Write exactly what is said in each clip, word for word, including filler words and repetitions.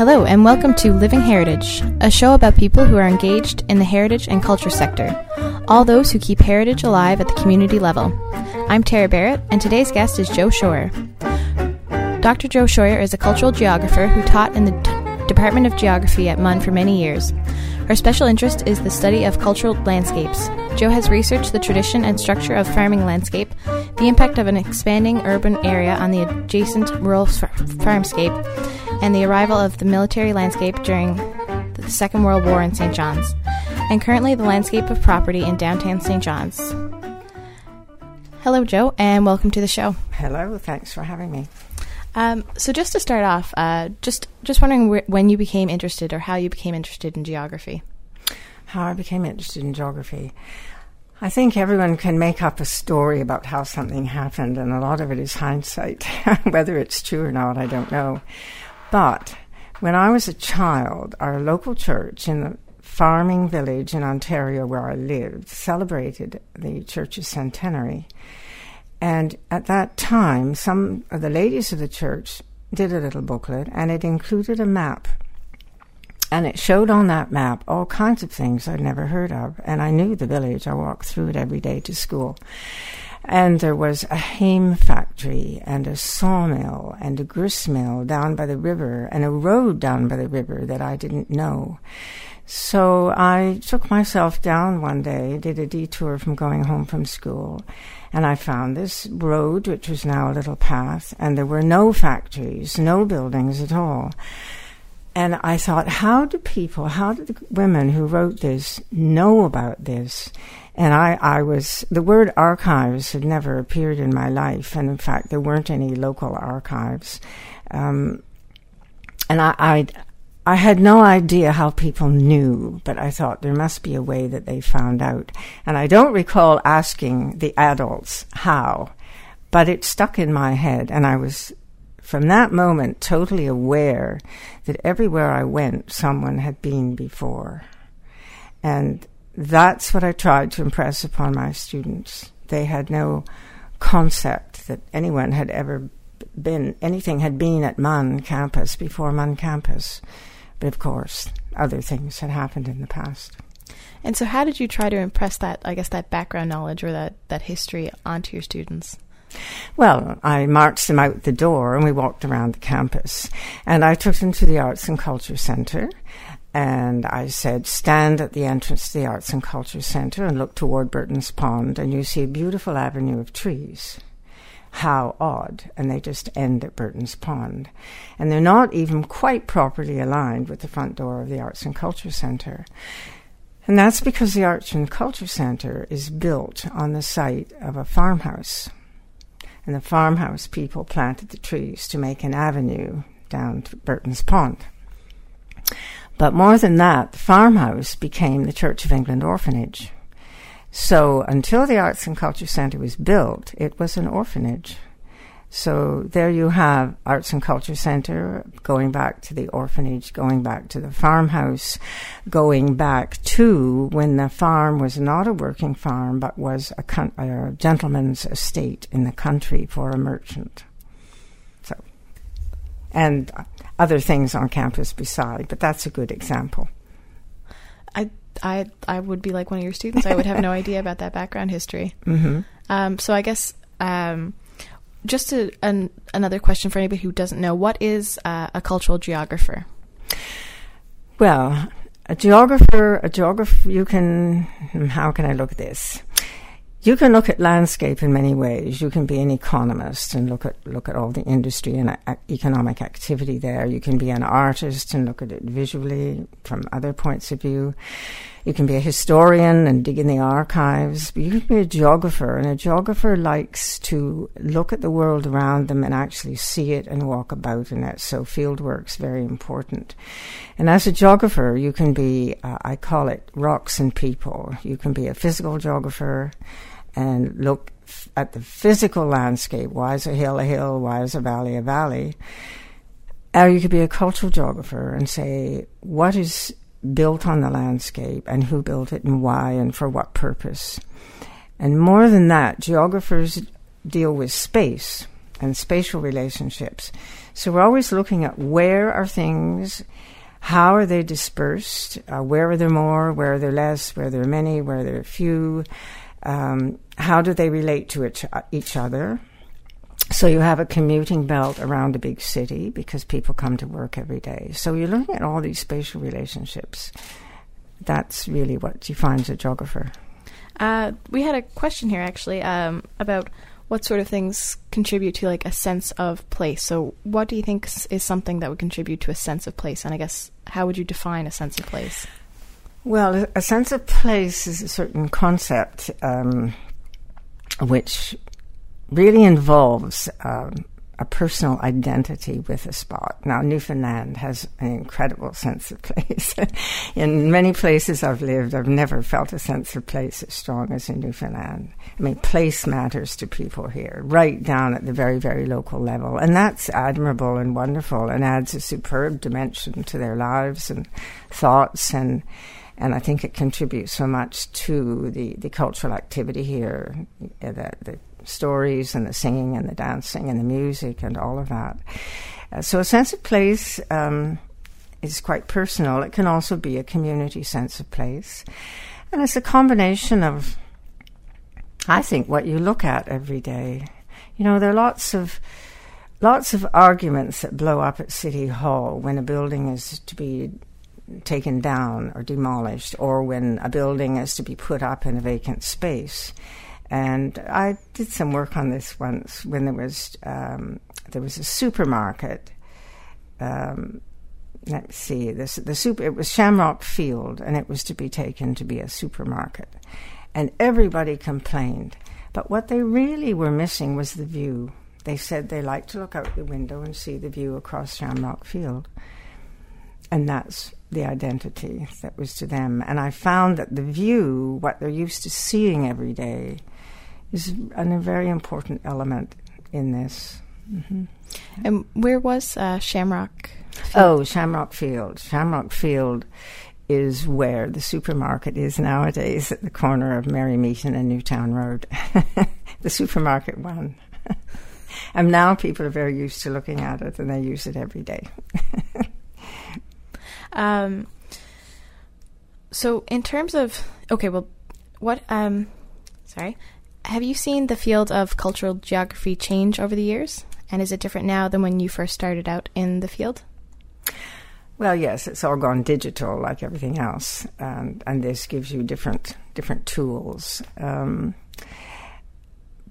Hello and welcome to Living Heritage, a show about people who are engaged in the heritage and culture sector, all those who keep heritage alive at the community level. I'm Tara Barrett and today's guest is Joe Shorer. Doctor Joe Shorer is a cultural geographer who taught in the D- Department of Geography at M U N for many years. Her special interest is the study of cultural landscapes. Joe has researched the tradition and structure of farming landscape, the impact of an expanding urban area on the adjacent rural far- farmscape, and the arrival of the military landscape during the Second World War in Saint John's, and currently the landscape of property in downtown Saint John's. Hello, Joe, and welcome to the show. Hello, thanks for having me. Um, so just to start off, uh, just just wondering wh- when you became interested or how you became interested in geography. How I became interested in geography. I think everyone can make up a story about how something happened, and a lot of it is hindsight. Whether it's true or not, I don't know. But when I was a child, our local church in the farming village in Ontario where I lived celebrated the church's centenary. And at that time, some of the ladies of the church did a little booklet, and it included a map. And it showed on that map all kinds of things I'd never heard of. And I knew the village. I walked through it every day to school. And there was a hame factory and a sawmill and a gristmill down by the river and a road down by the river that I didn't know. So I took myself down one day, did a detour from going home from school, and I found this road, which was now a little path, and there were no factories, no buildings at all. And I thought, how do people, how did the women who wrote this know about this? And I, I was, the word archives had never appeared in my life, and in fact, there weren't any local archives. Um, and I, I, I had no idea how people knew, but I thought there must be a way that they found out. And I don't recall asking the adults how, but it stuck in my head, and I was from that moment totally aware that everywhere I went, someone had been before. And that's what I tried to impress upon my students. They had no concept that anyone had ever been, anything had been at M U N campus before M U N campus. But of course, other things had happened in the past. And so how did you try to impress that, I guess, that background knowledge or that, that history onto your students? Well, I marched them out the door and we walked around the campus. And I took them to the Arts and Culture Center. And I said, stand at the entrance to the Arts and Culture Center and look toward Burton's Pond, and you see a beautiful avenue of trees. How odd. And they just end at Burton's Pond. And they're not even quite properly aligned with the front door of the Arts and Culture Center. And that's because the Arts and Culture Center is built on the site of a farmhouse. And the farmhouse people planted the trees to make an avenue down to Burton's Pond. But more than that, the farmhouse became the Church of England Orphanage. So until the Arts and Culture Centre was built, it was an orphanage. So there you have Arts and Culture Centre going back to the orphanage, going back to the farmhouse, going back to when the farm was not a working farm but was a, con- a gentleman's estate in the country for a merchant. So, and other things on campus beside, but that's a good example. I I I would be like one of your students. I would have no idea about that background history. Mm-hmm. Um, so I guess um, just a, an, another question for anybody who doesn't know, what is uh, a cultural geographer? Well, a geographer, a geographer, you can, how can I look at this? You can look at landscape in many ways. You can be an economist and look at look at all the industry and a- economic activity there. You can be an artist and look at it visually from other points of view. You can be a historian and dig in the archives. You can be a geographer, and a geographer likes to look at the world around them and actually see it and walk about in it. So fieldwork's very important. And as a geographer, you can be, uh, I call it rocks and people. You can be a physical geographer and look f- at the physical landscape. Why is a hill a hill? Why is a valley a valley? Or you could be a cultural geographer and say, what is built on the landscape and who built it and why and for what purpose. And more than that, geographers deal with space. and spatial relationships. So we're always looking at where are things, how are they dispersed, uh, where are there more, where are there less, where are there many, where are there few, um, how do they relate to each, each other. So you have a commuting belt around a big city because people come to work every day. So you're looking at all these spatial relationships. That's really what you find as a geographer. Uh, we had a question here, actually, um, about what sort of things contribute to, like, a sense of place. So what do you think is something that would contribute to a sense of place? And I guess, how would you define a sense of place? Well, a sense of place is a certain concept um, which really involves um, a personal identity with a spot. Now, Newfoundland has an incredible sense of place. In many places I've lived, I've never felt a sense of place as strong as in Newfoundland. I mean, place matters to people here, right down at the very, very local level. And that's admirable and wonderful and adds a superb dimension to their lives and thoughts. And And I think it contributes so much to the, the cultural activity here, the, the stories and the singing and the dancing and the music and all of that. Uh, so a sense of place um, is quite personal. It can also be a community sense of place. And it's a combination of, I think, what you look at every day. You know, there are lots of... lots of arguments that blow up at City Hall when a building is to be taken down or demolished, or when a building is to be put up in a vacant space. And I did some work on this once when there was um, there was a supermarket. Um, let's see, this the super it was Shamrock Field, and it was to be taken to be a supermarket, and everybody complained. But what they really were missing was the view. They said they liked to look out the window and see the view across Shamrock Field, and that's the identity that was to them. And I found that the view, what they're used to seeing every day, is a very important element in this. Mm-hmm. And where was uh, Shamrock Field? Oh, Shamrock Field. Shamrock Field is where the supermarket is nowadays, at the corner of Marymead and Newtown Road. The supermarket one. And now people are very used to looking at it, and they use it every day. Um, so in terms of, okay, well, what, um, sorry, have you seen the field of cultural geography change over the years? And is it different now than when you first started out in the field? Well, yes, it's all gone digital like everything else. Um, and this gives you different, different tools. Um,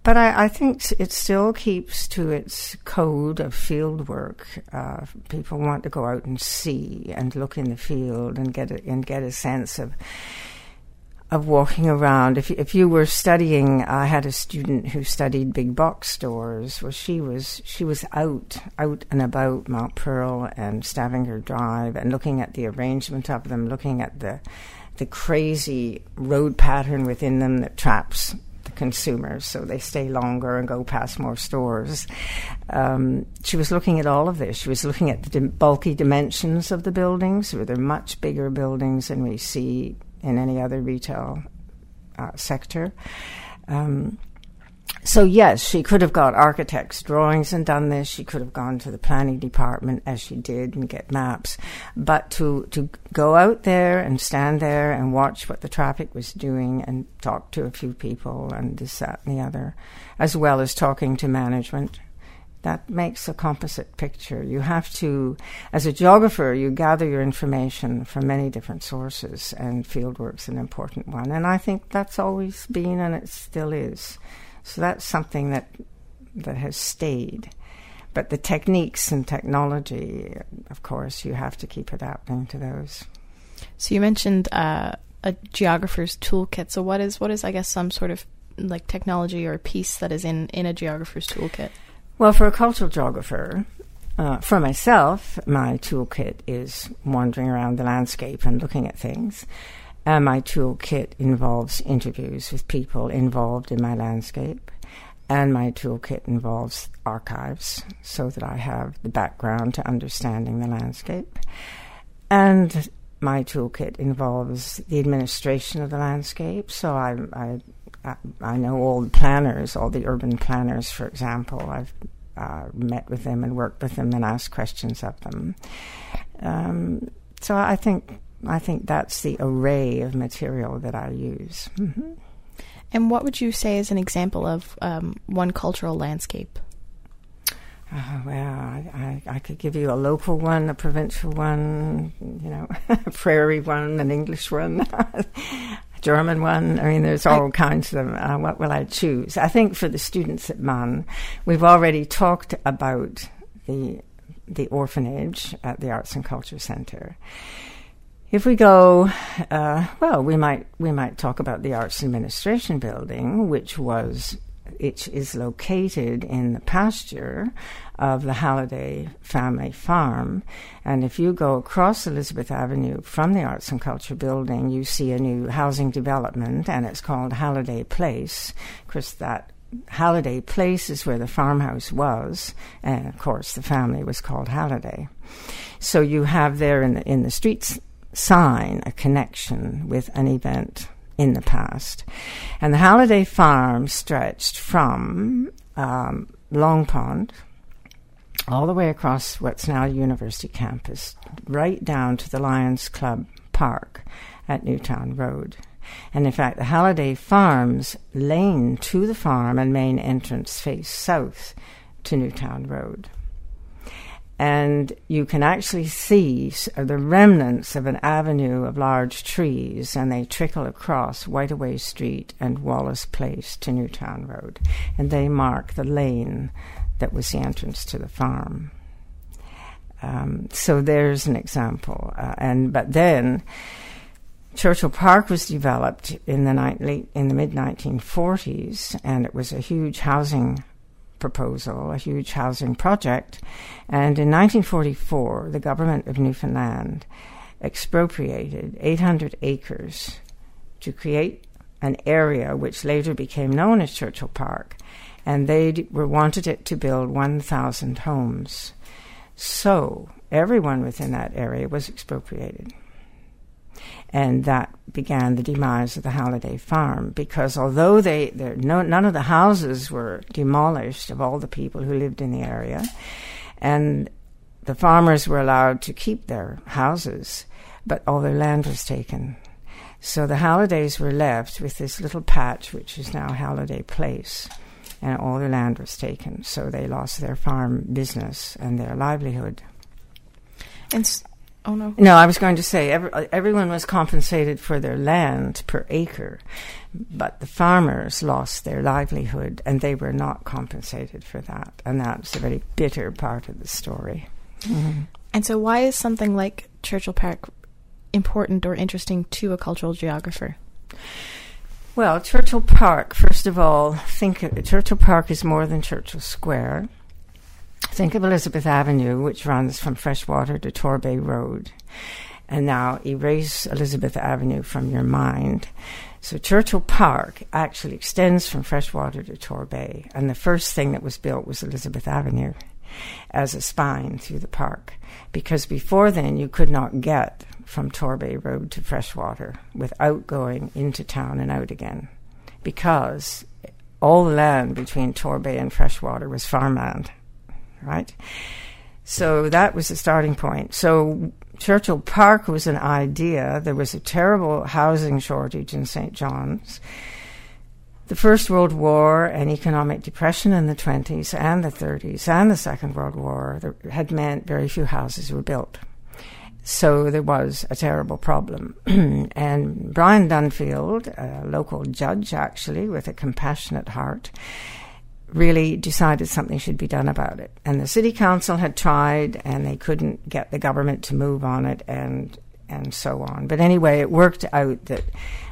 But I, I think it still keeps to its code of field work. Uh, people want to go out and see and look in the field and get a, and get a sense of of walking around. If if you were studying, I had a student who studied big box stores. Well, she was she was out out and about Mount Pearl and Stavanger Drive and looking at the arrangement of them, looking at the the crazy road pattern within them that traps consumers, so they stay longer and go past more stores. Um, she was looking at all of this. She was looking at the dim- bulky dimensions of the buildings. They're much bigger buildings than we see in any other retail uh, sector. Um, so yes, she could have got architects' drawings and done this. She could have gone to the planning department, as she did, and get maps. But to, to go out there and stand there and watch what the traffic was doing and talk to a few people and this, that, and the other, as well as talking to management, that makes a composite picture. You have to, as a geographer, you gather your information from many different sources, and fieldwork's an important one. And I think that's always been, and it still is. So that's something that that has stayed. But the techniques and technology, of course, you have to keep adapting to those. So you mentioned uh, a geographer's toolkit. So what is, what is I guess, some sort of like technology or piece that is in, in a geographer's toolkit? Well, for a cultural geographer, uh, for myself, my toolkit is wandering around the landscape and looking at things. Uh, my toolkit involves interviews with people involved in my landscape, and my toolkit involves archives so that I have the background to understanding the landscape. And my toolkit involves the administration of the landscape, so I, I, I know all the planners, all the urban planners, for example. I've uh, met with them and worked with them and asked questions of them. Um, so I think I think that's the array of material that I use. Mm-hmm. And what would you say is an example of um, one cultural landscape? Oh, well, I, I, I could give you a local one, a provincial one, you know, a prairie one, an English one, a German one. I mean, there's all I, kinds of them. Uh, what will I choose? I think for the students at M U N, we've already talked about the the orphanage at the Arts and Culture Center. If we go, uh, well, we might we might talk about the Arts Administration Building, which was. It is located in the pasture of the Halliday family farm. And if you go across Elizabeth Avenue from the Arts and Culture Building, you see a new housing development, and it's called Halliday Place. Of course, that Halliday Place is where the farmhouse was, and of course the family was called Halliday. So you have there in the, in the street sign a connection with an event in the past. And the Halliday farm stretched from um, Long Pond all the way across what's now University campus, right down to the Lions Club Park at Newtown Road. And in fact, the Halliday farm's lane to the farm and main entrance face south to Newtown Road. And you can actually see the remnants of an avenue of large trees, and they trickle across Whiteaway Street and Wallace Place to Newtown Road. And they mark the lane that was the entrance to the farm. Um, so there's an example. Uh, and but then Churchill Park was developed in the, late, in the mid nineteen forties, and it was a huge housing proposal, a huge housing project, and in nineteen forty-four the government of Newfoundland expropriated eight hundred acres to create an area which later became known as Churchill Park, and they d- were wanted it to build one thousand homes. So everyone within that area was expropriated. And that began the demise of the Halliday farm, because although they there no, none of the houses were demolished of all the people who lived in the area, and the farmers were allowed to keep their houses, but all their land was taken. So the Hallidays were left with this little patch, which is now Halliday Place, and all their land was taken. So they lost their farm business and their livelihood. And s- Oh, no. No, I was going to say every, everyone was compensated for their land per acre, but the farmers lost their livelihood, and they were not compensated for that. And that's a very bitter part of the story. Mm-hmm. And so why is something like Churchill Park important or interesting to a cultural geographer? Well, Churchill Park, first of all, think of, Churchill Park is more than Churchill Square. Think of Elizabeth Avenue, which runs from Freshwater to Torbay Road. And now erase Elizabeth Avenue from your mind. So Churchill Park actually extends from Freshwater to Torbay. And the first thing that was built was Elizabeth Avenue as a spine through the park. Because before then, you could not get from Torbay Road to Freshwater without going into town and out again. Because all the land between Torbay and Freshwater was farmland. Right? So that was the starting point. So Churchill Park was an idea. There was a terrible housing shortage in Saint John's. The First World War and economic depression in the twenties and the thirties and the Second World War had meant very few houses were built. So there was a terrible problem. And Brian Dunfield, a local judge actually, with a compassionate heart, really decided something should be done about it. And the city council had tried, and they couldn't get the government to move on it, and and so on. But anyway, it worked out that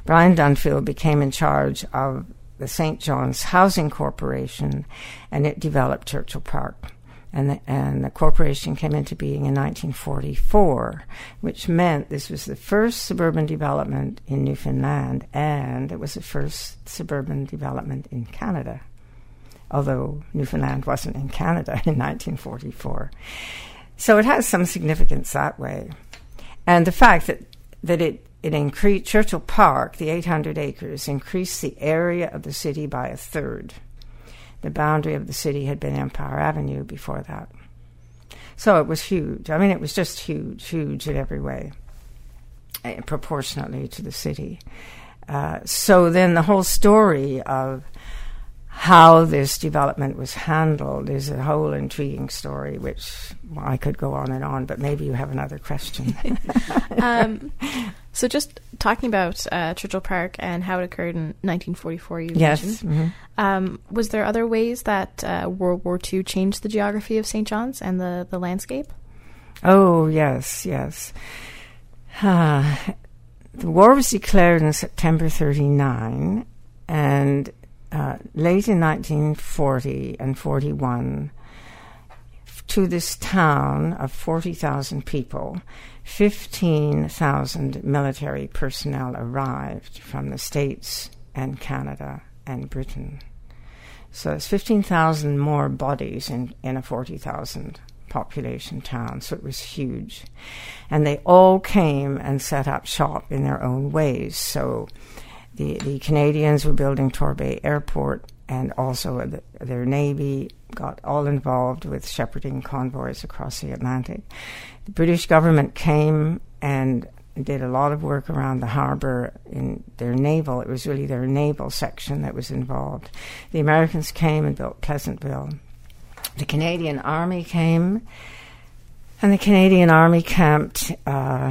Brian Dunfield became in charge of the Saint John's Housing Corporation, and it developed Churchill Park. And the, and the corporation came into being in nineteen forty-four, which meant this was the first suburban development in Newfoundland, and it was the first suburban development in Canada. Although Newfoundland wasn't in Canada in nineteen forty-four. So it has some significance that way. And the fact that, that it, it increased, Churchill Park, the eight hundred acres, increased the area of the city by a third. The boundary of the city had been Empire Avenue before that. So it was huge. I mean, it was just huge, huge in every way, proportionately to the city. Uh, so then the whole story of how this development was handled is a whole intriguing story, which well, I could go on and on, but maybe you have another question. um, so just talking about uh, Churchill Park and how it occurred in nineteen forty-four, you yes. mentioned. Mm-hmm. Um, was there other ways that uh, World War Two changed the geography of Saint John's and the, the landscape? Oh, yes, yes. Uh, the war was declared in September thirty-nine, and Uh, late in nineteen forty and forty-one, f- to this town of forty thousand people, fifteen thousand military personnel arrived from the States and Canada and Britain. So it's fifteen thousand more bodies in, in a forty thousand population town, so it was huge. And they all came and set up shop in their own ways, so The, the Canadians were building Torbay Airport, and also the, their Navy got all involved with shepherding convoys across the Atlantic. The British government came and did a lot of work around the harbor in their naval. It was really their naval section that was involved. The Americans came and built Pleasantville. The Canadian Army came, and the Canadian Army camped Uh,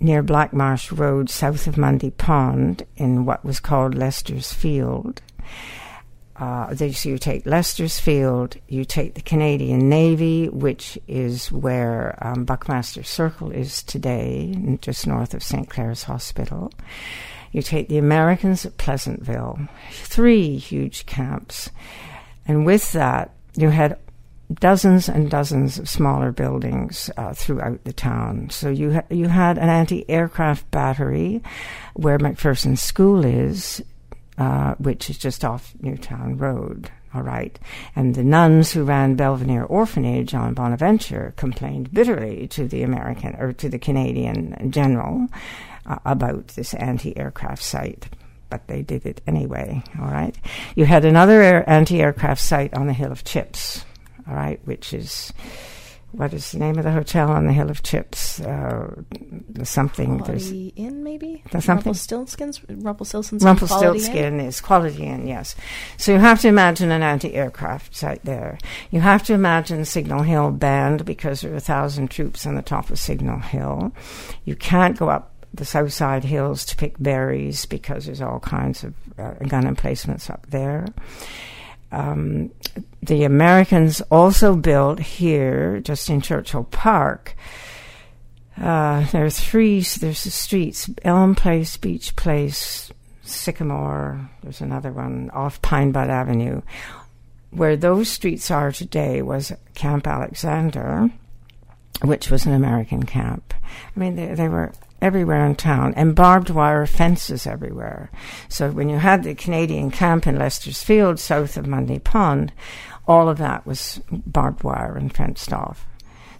near Blackmarsh Road, south of Mundy Pond, in what was called Lester's Field. Uh, so you take Lester's Field, you take the Canadian Navy, which is where um, Buckmaster Circle is today, just north of Saint Clair's Hospital. You take the Americans at Pleasantville. Three huge camps. And with that, you had dozens and dozens of smaller buildings uh, throughout the town. So you ha- you had an anti-aircraft battery where McPherson's school is, uh, which is just off Newtown Road, all right. And the nuns who ran Belvenere Orphanage on Bonaventure complained bitterly to the American or to the Canadian general uh, about this anti-aircraft site. But they did it anyway, all right. You had another air- anti-aircraft site on the Hill of Chips, all right, which is, what is the name of the hotel on the Hill of Chips? Uh, something. Quality Inn, maybe? Something? Rumpelstiltskin's? Rumpelstiltskin's Rumpelstiltskin is Quality Inn, yes. So you have to imagine an anti-aircraft site there. You have to imagine Signal Hill banned because there are a thousand troops on the top of Signal Hill. You can't go up the south side hills to pick berries because there's all kinds of uh, gun emplacements up there. Um, the Americans also built here, just in Churchill Park, uh, there are three, there's the streets, Elm Place, Beach Place, Sycamore, there's another one off Pinebud Avenue. Where those streets are today was Camp Alexander, which was an American camp. I mean, they, they were everywhere in town, and barbed wire fences everywhere. So when you had the Canadian camp in Lester's Field, south of Mundy Pond, all of that was barbed wire and fenced off.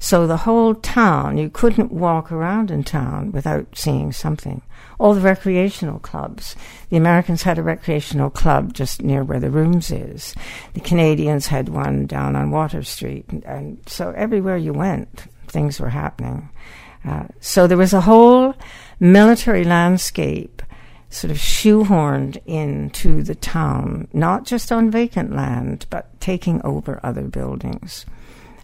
So the whole town, you couldn't walk around in town without seeing something. All the recreational clubs. The Americans had a recreational club just near where the rooms is. The Canadians had one down on Water Street. And, and so everywhere you went, things were happening. Uh, so there was a whole military landscape sort of shoehorned into the town, not just on vacant land, but taking over other buildings.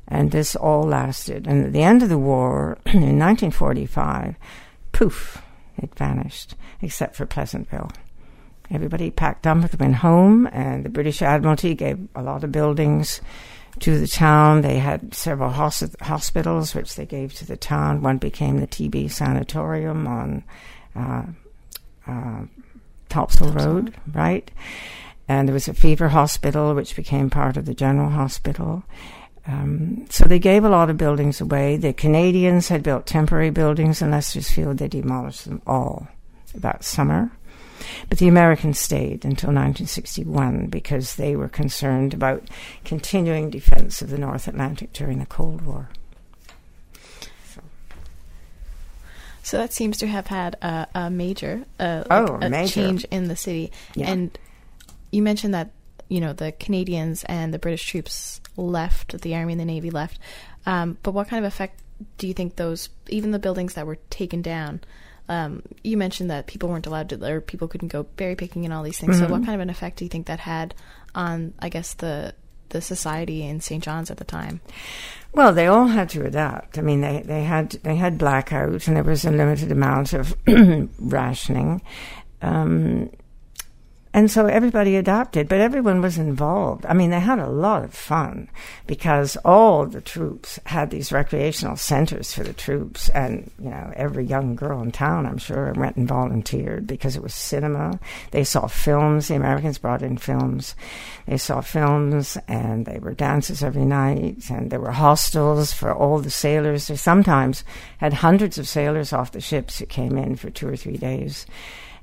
And this all lasted. And at the end of the war, in nineteen forty-five, poof, it vanished, except for Pleasantville. Everybody packed up and went home, and the British Admiralty gave a lot of buildings to the town. They had several hosp- hospitals, which they gave to the town. One became the T B Sanatorium on uh, uh, Topsail Road, right? And there was a fever hospital, which became part of the general hospital. Um, so they gave a lot of buildings away. The Canadians had built temporary buildings in Lester's Field. They demolished them all that summer. But the Americans stayed until nineteen sixty-one because they were concerned about continuing defense of the North Atlantic during the Cold War. So, so that seems to have had a, a major, a, oh, like a major change in the city. Yeah. And you mentioned that you know, the Canadians and the British troops left, the Army and the Navy left. Um, but what kind of effect do you think those, even the buildings that were taken down, um, you mentioned that people weren't allowed to, or people couldn't go berry picking and all these things. Mm-hmm. So what kind of an effect do you think that had on, I guess, the the society in Saint John's at the time? Well, they all had to adapt. I mean, they, they had they had blackouts, and there was a limited amount of rationing. Um, and so everybody adapted, but everyone was involved. I mean, they had a lot of fun because all the troops had these recreational centers for the troops, and, you know, every young girl in town, I'm sure, went and volunteered because it was cinema. They saw films. The Americans brought in films. They saw films, and they were dances every night, and there were hostels for all the sailors. They sometimes had hundreds of sailors off the ships who came in for two or three days.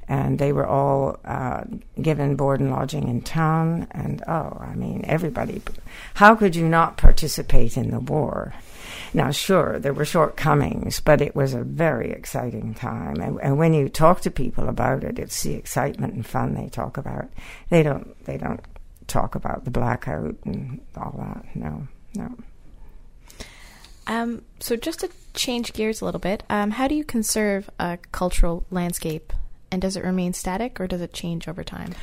And they were all uh, given board and lodging in town. And, oh, I mean, everybody. How could you not participate in the war? Now, sure, there were shortcomings, but it was a very exciting time. And, and when you talk to people about it, it's the excitement and fun they talk about. They don't, they don't talk about the blackout and all that. No, no. Um, so just to change gears a little bit, um, how do you conserve a cultural landscape? And does it remain static, or does it change over time?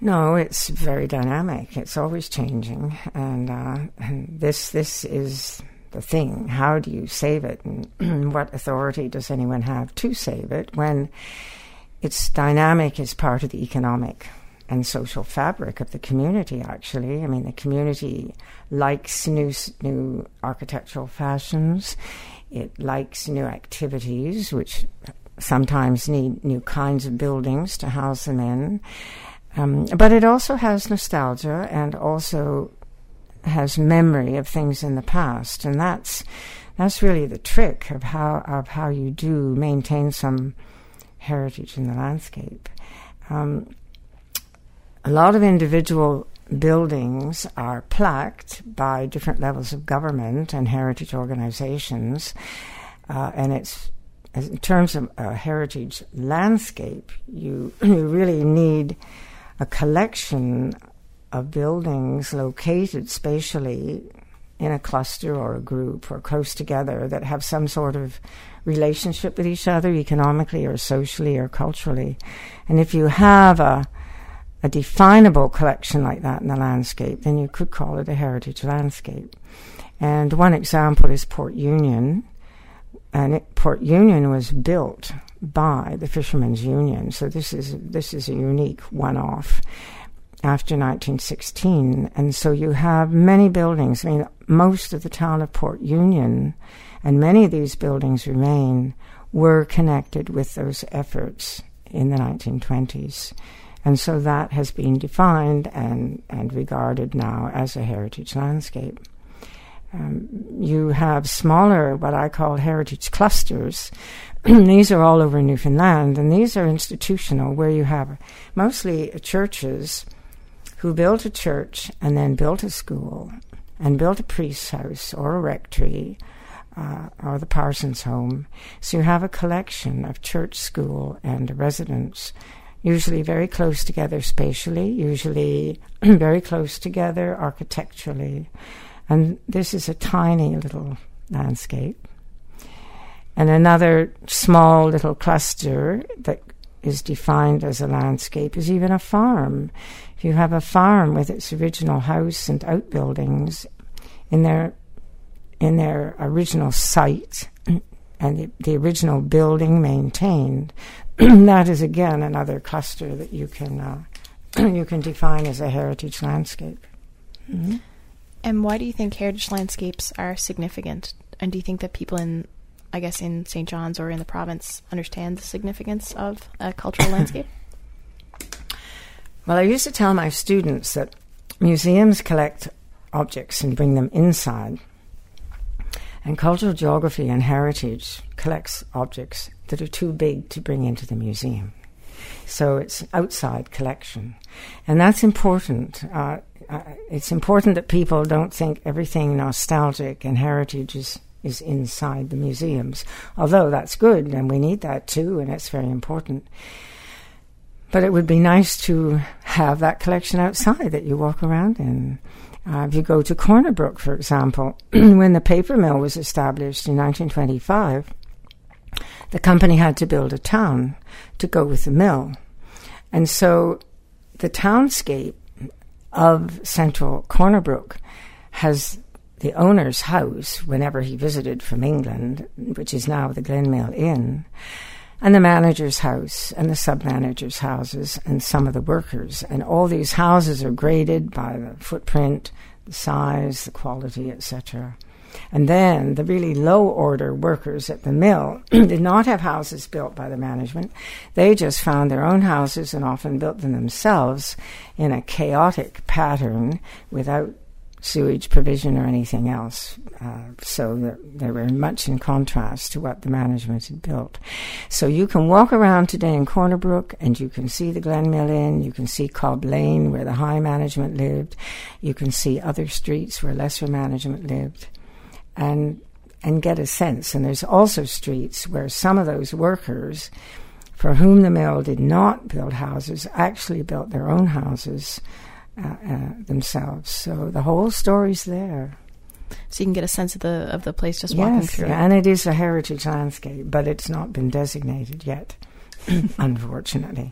No, it's very dynamic. It's always changing. And, uh, and this this is the thing. How do you save it? And what authority does anyone have to save it when it's dynamic as part of the economic and social fabric of the community, actually? I mean, the community likes new new architectural fashions. It likes new activities, which sometimes need new kinds of buildings to house them in. Um, but it also has nostalgia and also has memory of things in the past. And that's that's really the trick of how of how you do maintain some heritage in the landscape. Um, a lot of individual buildings are plaqued by different levels of government and heritage organizations. Uh, and it's in terms of a heritage landscape, you, you really need a collection of buildings located spatially in a cluster or a group or close together that have some sort of relationship with each other economically or socially or culturally. And if you have a, a definable collection like that in the landscape, then you could call it a heritage landscape. And one example is Port Union. And it, Port Union was built by the Fishermen's Union, so this is this is a unique one-off after nineteen sixteen. And so you have many buildings. I mean, most of the town of Port Union, and many of these buildings remain, were connected with those efforts in the nineteen twenties. And so that has been defined and, and regarded now as a heritage landscape. Um, you have smaller, what I call heritage clusters. These are all over Newfoundland, and these are institutional, where you have mostly churches who built a church and then built a school and built a priest's house or a rectory uh, or the parson's home. So you have a collection of church, school, and a residence, usually very close together spatially, usually very close together architecturally. And this is a tiny little landscape. And another small little cluster that is defined as a landscape is even a farm. If you have a farm with its original house and outbuildings in their in their original site and the, the original building maintained, that is again another cluster that you can uh, you can define as a heritage landscape. Mm-hmm. And why do you think heritage landscapes are significant? And do you think that people in, I guess, in Saint John's or in the province understand the significance of a cultural landscape? Well, I used to tell my students that museums collect objects and bring them inside, and cultural geography and heritage collects objects that are too big to bring into the museum. So it's outside collection. And that's important. Uh, uh, it's important that people don't think everything nostalgic and heritage is, is inside the museums, although that's good and we need that too, and it's very important. But it would be nice to have that collection outside that you walk around in. Uh, if you go to Corner Brook, for example, when the paper mill was established in nineteen twenty-five, the company had to build a town to go with the mill. And so the townscape of central Corner Brook has the owner's house, whenever he visited from England, which is now the Glenmill Inn, and the manager's house, and the sub-manager's houses, and some of the workers. And all these houses are graded by the footprint, the size, the quality, et cetera. And then the really low-order workers at the mill did not have houses built by the management. They just found their own houses and often built them themselves in a chaotic pattern without sewage provision or anything else. Uh, so they were much in contrast to what the management had built. So you can walk around today in Corner Brook and you can see the Glenmill Inn, you can see Cobb Lane where the high management lived, you can see other streets where lesser management lived, and and get a sense. And there's also streets where some of those workers for whom the mill did not build houses actually built their own houses Uh, uh, themselves. So the whole story's there. So you can get a sense of the of the place just yes, walking through. Yeah, and it is a heritage landscape, but it's not been designated yet, unfortunately.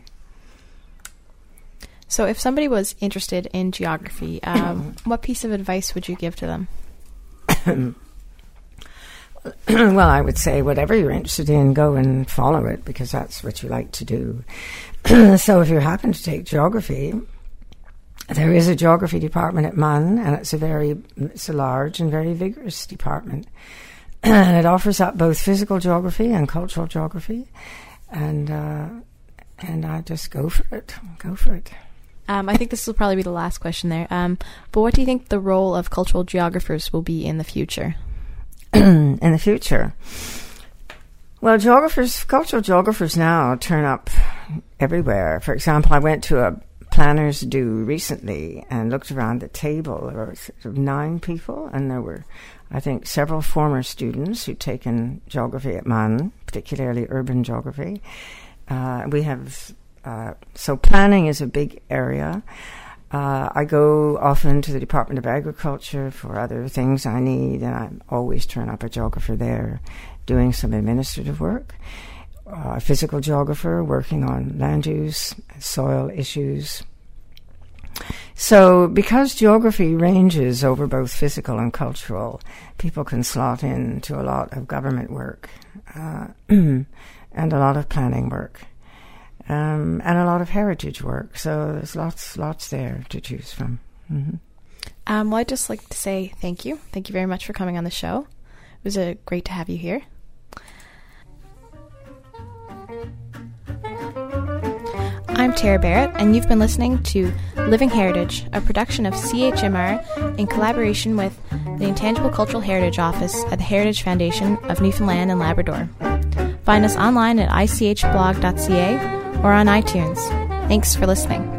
So if somebody was interested in geography, um, what piece of advice would you give to them? Well, I would say whatever you're interested in, go and follow it, because that's what you like to do. So if you happen to take geography, there is a geography department at M U N, and it's a very, it's a large and very vigorous department. And it offers up both physical geography and cultural geography. And uh, and I just go for it, go for it. Um, I think this will probably be the last question there. Um, but what do you think the role of cultural geographers will be in the future? In the future? Well, geographers, cultural geographers now turn up everywhere. For example, I went to a planners do recently and looked around the table. There were sort of nine people, and there were, I think, several former students who'd taken geography at M U N, particularly urban geography. Uh, we have, uh, so planning is a big area. Uh, I go often to the Department of Agriculture for other things I need, and I always turn up a geographer there doing some administrative work. Uh, a physical geographer working on land use, soil issues. So because geography ranges over both physical and cultural, people can slot into a lot of government work uh, and a lot of planning work um, and a lot of heritage work. So there's lots, lots there to choose from. Mm-hmm. Um, well, I'd just like to say thank you. Thank you very much for coming on the show. It was uh, great to have you here. I'm Tara Barrett, and you've been listening to Living Heritage, a production of C H M R in collaboration with the Intangible Cultural Heritage Office at the Heritage Foundation of Newfoundland and Labrador. Find us online at i c h blog dot c a or on iTunes. Thanks for listening.